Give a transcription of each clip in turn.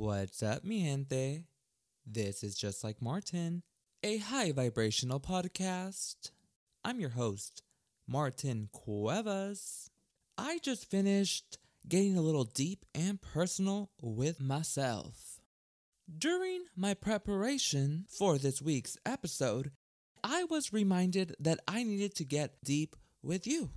What's up, mi gente? This is Just Like Martin, a high vibrational podcast. I'm your host, Martin Cuevas. I just finished getting a little deep and personal with myself. During my preparation for this week's episode, I was reminded that I needed to get deep with you.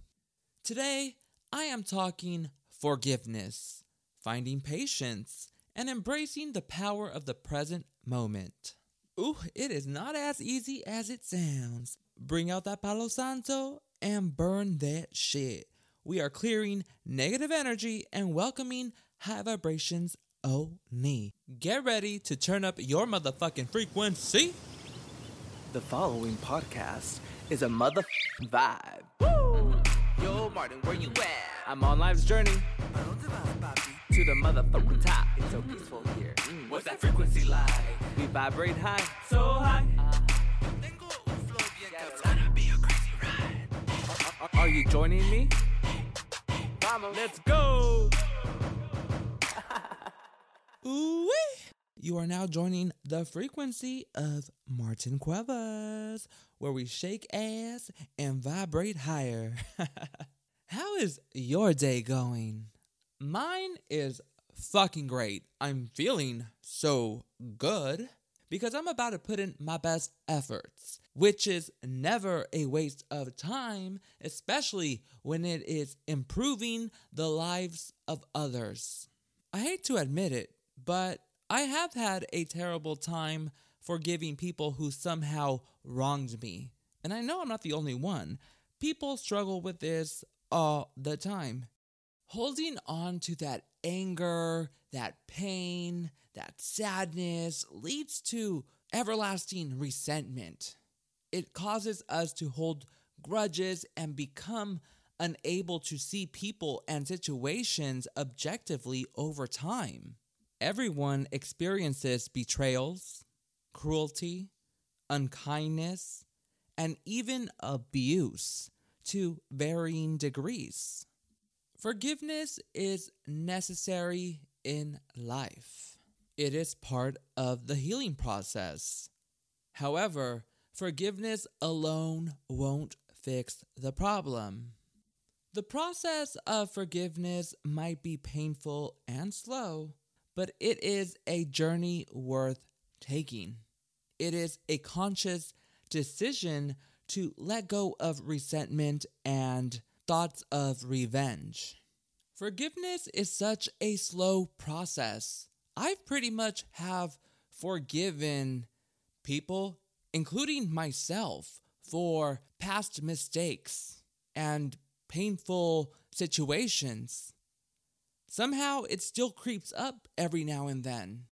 Today, I am talking forgiveness, finding patience, and embracing the power of the present moment. Ooh, it is not as easy as it sounds. Bring out that palo santo and burn that shit. We are clearing negative energy and welcoming high vibrations only. Get ready to turn up your motherfucking frequency. The following podcast is a motherfucking vibe. Woo! Yo, Martin, where you at? I'm on life's journey. I don't divide, Bobby. To the motherfucking top. It's so peaceful here. What's that frequency like? We vibrate high, so high. It's gonna be a crazy ride. Are you joining me? Vamos. Let's go. Ooh-wee. You are now joining the frequency of Martin Cuevas, where we shake ass and vibrate higher. How is your day going? Mine is fucking great. I'm feeling so good because I'm about to put in my best efforts, which is never a waste of time, especially when it is improving the lives of others. I hate to admit it, but I have had a terrible time forgiving people who somehow wronged me. And I know I'm not the only one. People struggle with this all the time. Holding on to that anger, that pain, that sadness leads to everlasting resentment. It causes us to hold grudges and become unable to see people and situations objectively over time. Everyone experiences betrayals, cruelty, unkindness, and even abuse to varying degrees. Forgiveness is necessary in life. It is part of the healing process. However, forgiveness alone won't fix the problem. The process of forgiveness might be painful and slow, but it is a journey worth taking. It is a conscious decision to let go of resentment and thoughts of revenge. Forgiveness is such a slow process. I've pretty much have forgiven people, including myself, for past mistakes and painful situations. Somehow it still creeps up every now and then.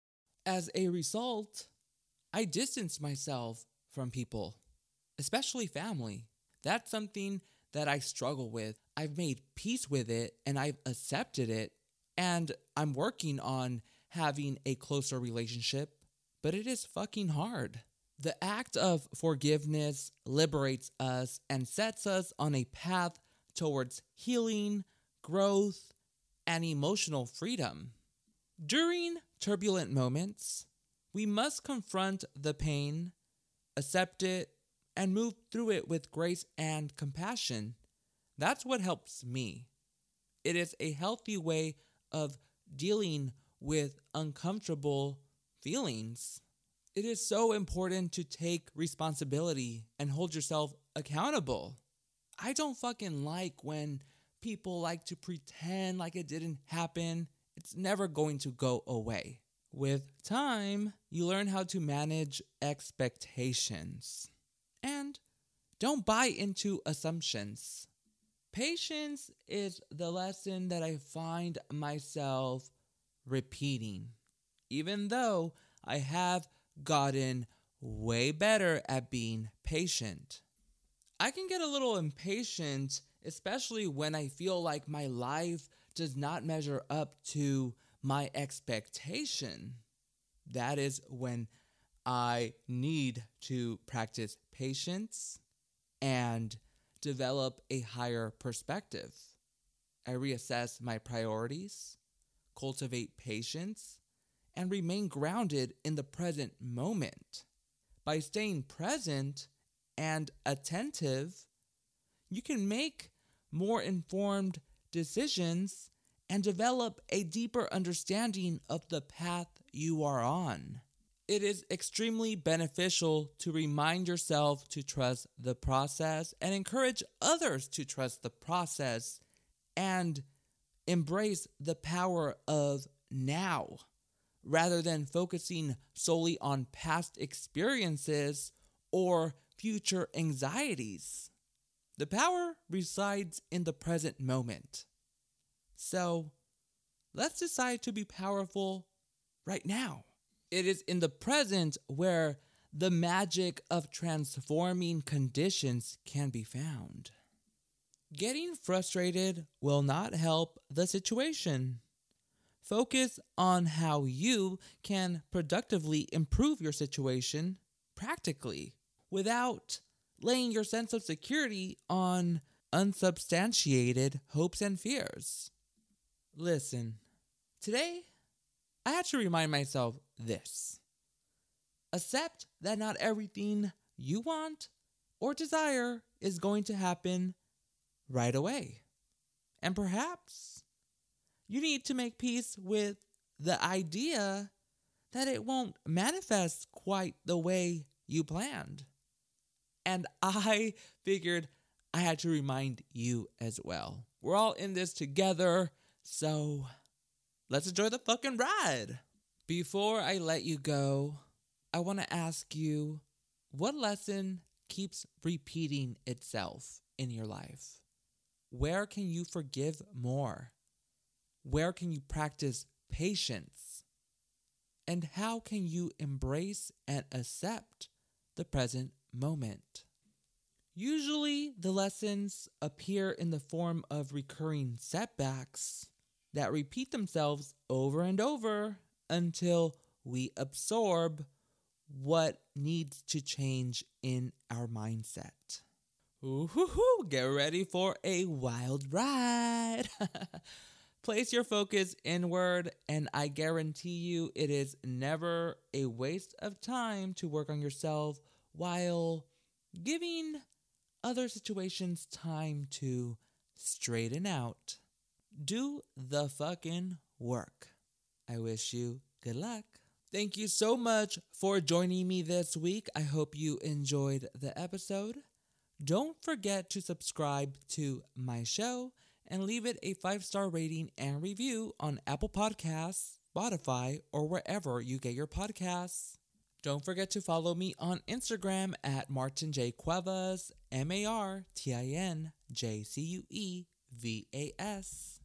As a result, I distance myself from people, especially family. That's something that I struggle with. I've made peace with it and I've accepted it, and I'm working on having a closer relationship, but it is fucking hard. The act of forgiveness liberates us and sets us on a path towards healing, growth, and emotional freedom. During turbulent moments, we must confront the pain, accept it, and move through it with grace and compassion. That's what helps me. It is a healthy way of dealing with uncomfortable feelings. It is so important to take responsibility and hold yourself accountable. I don't fucking like when people like to pretend like it didn't happen. It's never going to go away. With time, you learn how to manage expectations. And don't buy into assumptions. Patience is the lesson that I find myself repeating, even though I have gotten way better at being patient. I can get a little impatient, especially when I feel like my life does not measure up to my expectation. That is when I need to practice patience and develop a higher perspective. I reassess my priorities, cultivate patience, and remain grounded in the present moment. By staying present and attentive, you can make more informed decisions and develop a deeper understanding of the path you are on. It is extremely beneficial to remind yourself to trust the process and encourage others to trust the process and embrace the power of now, rather than focusing solely on past experiences or future anxieties. The power resides in the present moment. So, let's decide to be powerful right now. It is in the present where the magic of transforming conditions can be found. Getting frustrated will not help the situation. Focus on how you can productively improve your situation practically without laying your sense of security on unsubstantiated hopes and fears. Listen, today I had to remind myself this. Accept that not everything you want or desire is going to happen right away. And perhaps you need to make peace with the idea that it won't manifest quite the way you planned. And I figured I had to remind you as well. We're all in this together, so let's enjoy the fucking ride. Before I let you go, I want to ask you, what lesson keeps repeating itself in your life? Where can you forgive more? Where can you practice patience? And how can you embrace and accept the present moment? Usually, the lessons appear in the form of recurring setbacks that repeat themselves over and over until we absorb what needs to change in our mindset. Ooh, get ready for a wild ride. Place your focus inward, and I guarantee you it is never a waste of time to work on yourself while giving other situations time to straighten out. Do the fucking work. I wish you good luck. Thank you so much for joining me this week. I hope you enjoyed the episode. Don't forget to subscribe to my show and leave it a 5-star rating and review on Apple Podcasts, Spotify, or wherever you get your podcasts. Don't forget to follow me on Instagram at martinjcuevas, MartinJcuevas.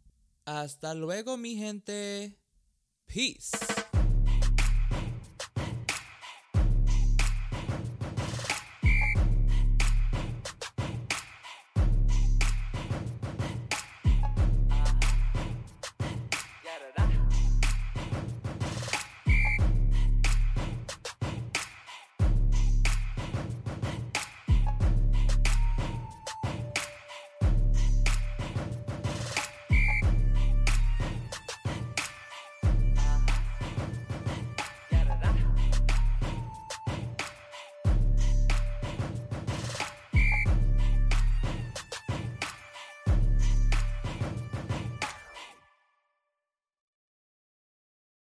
Hasta luego, mi gente. Peace.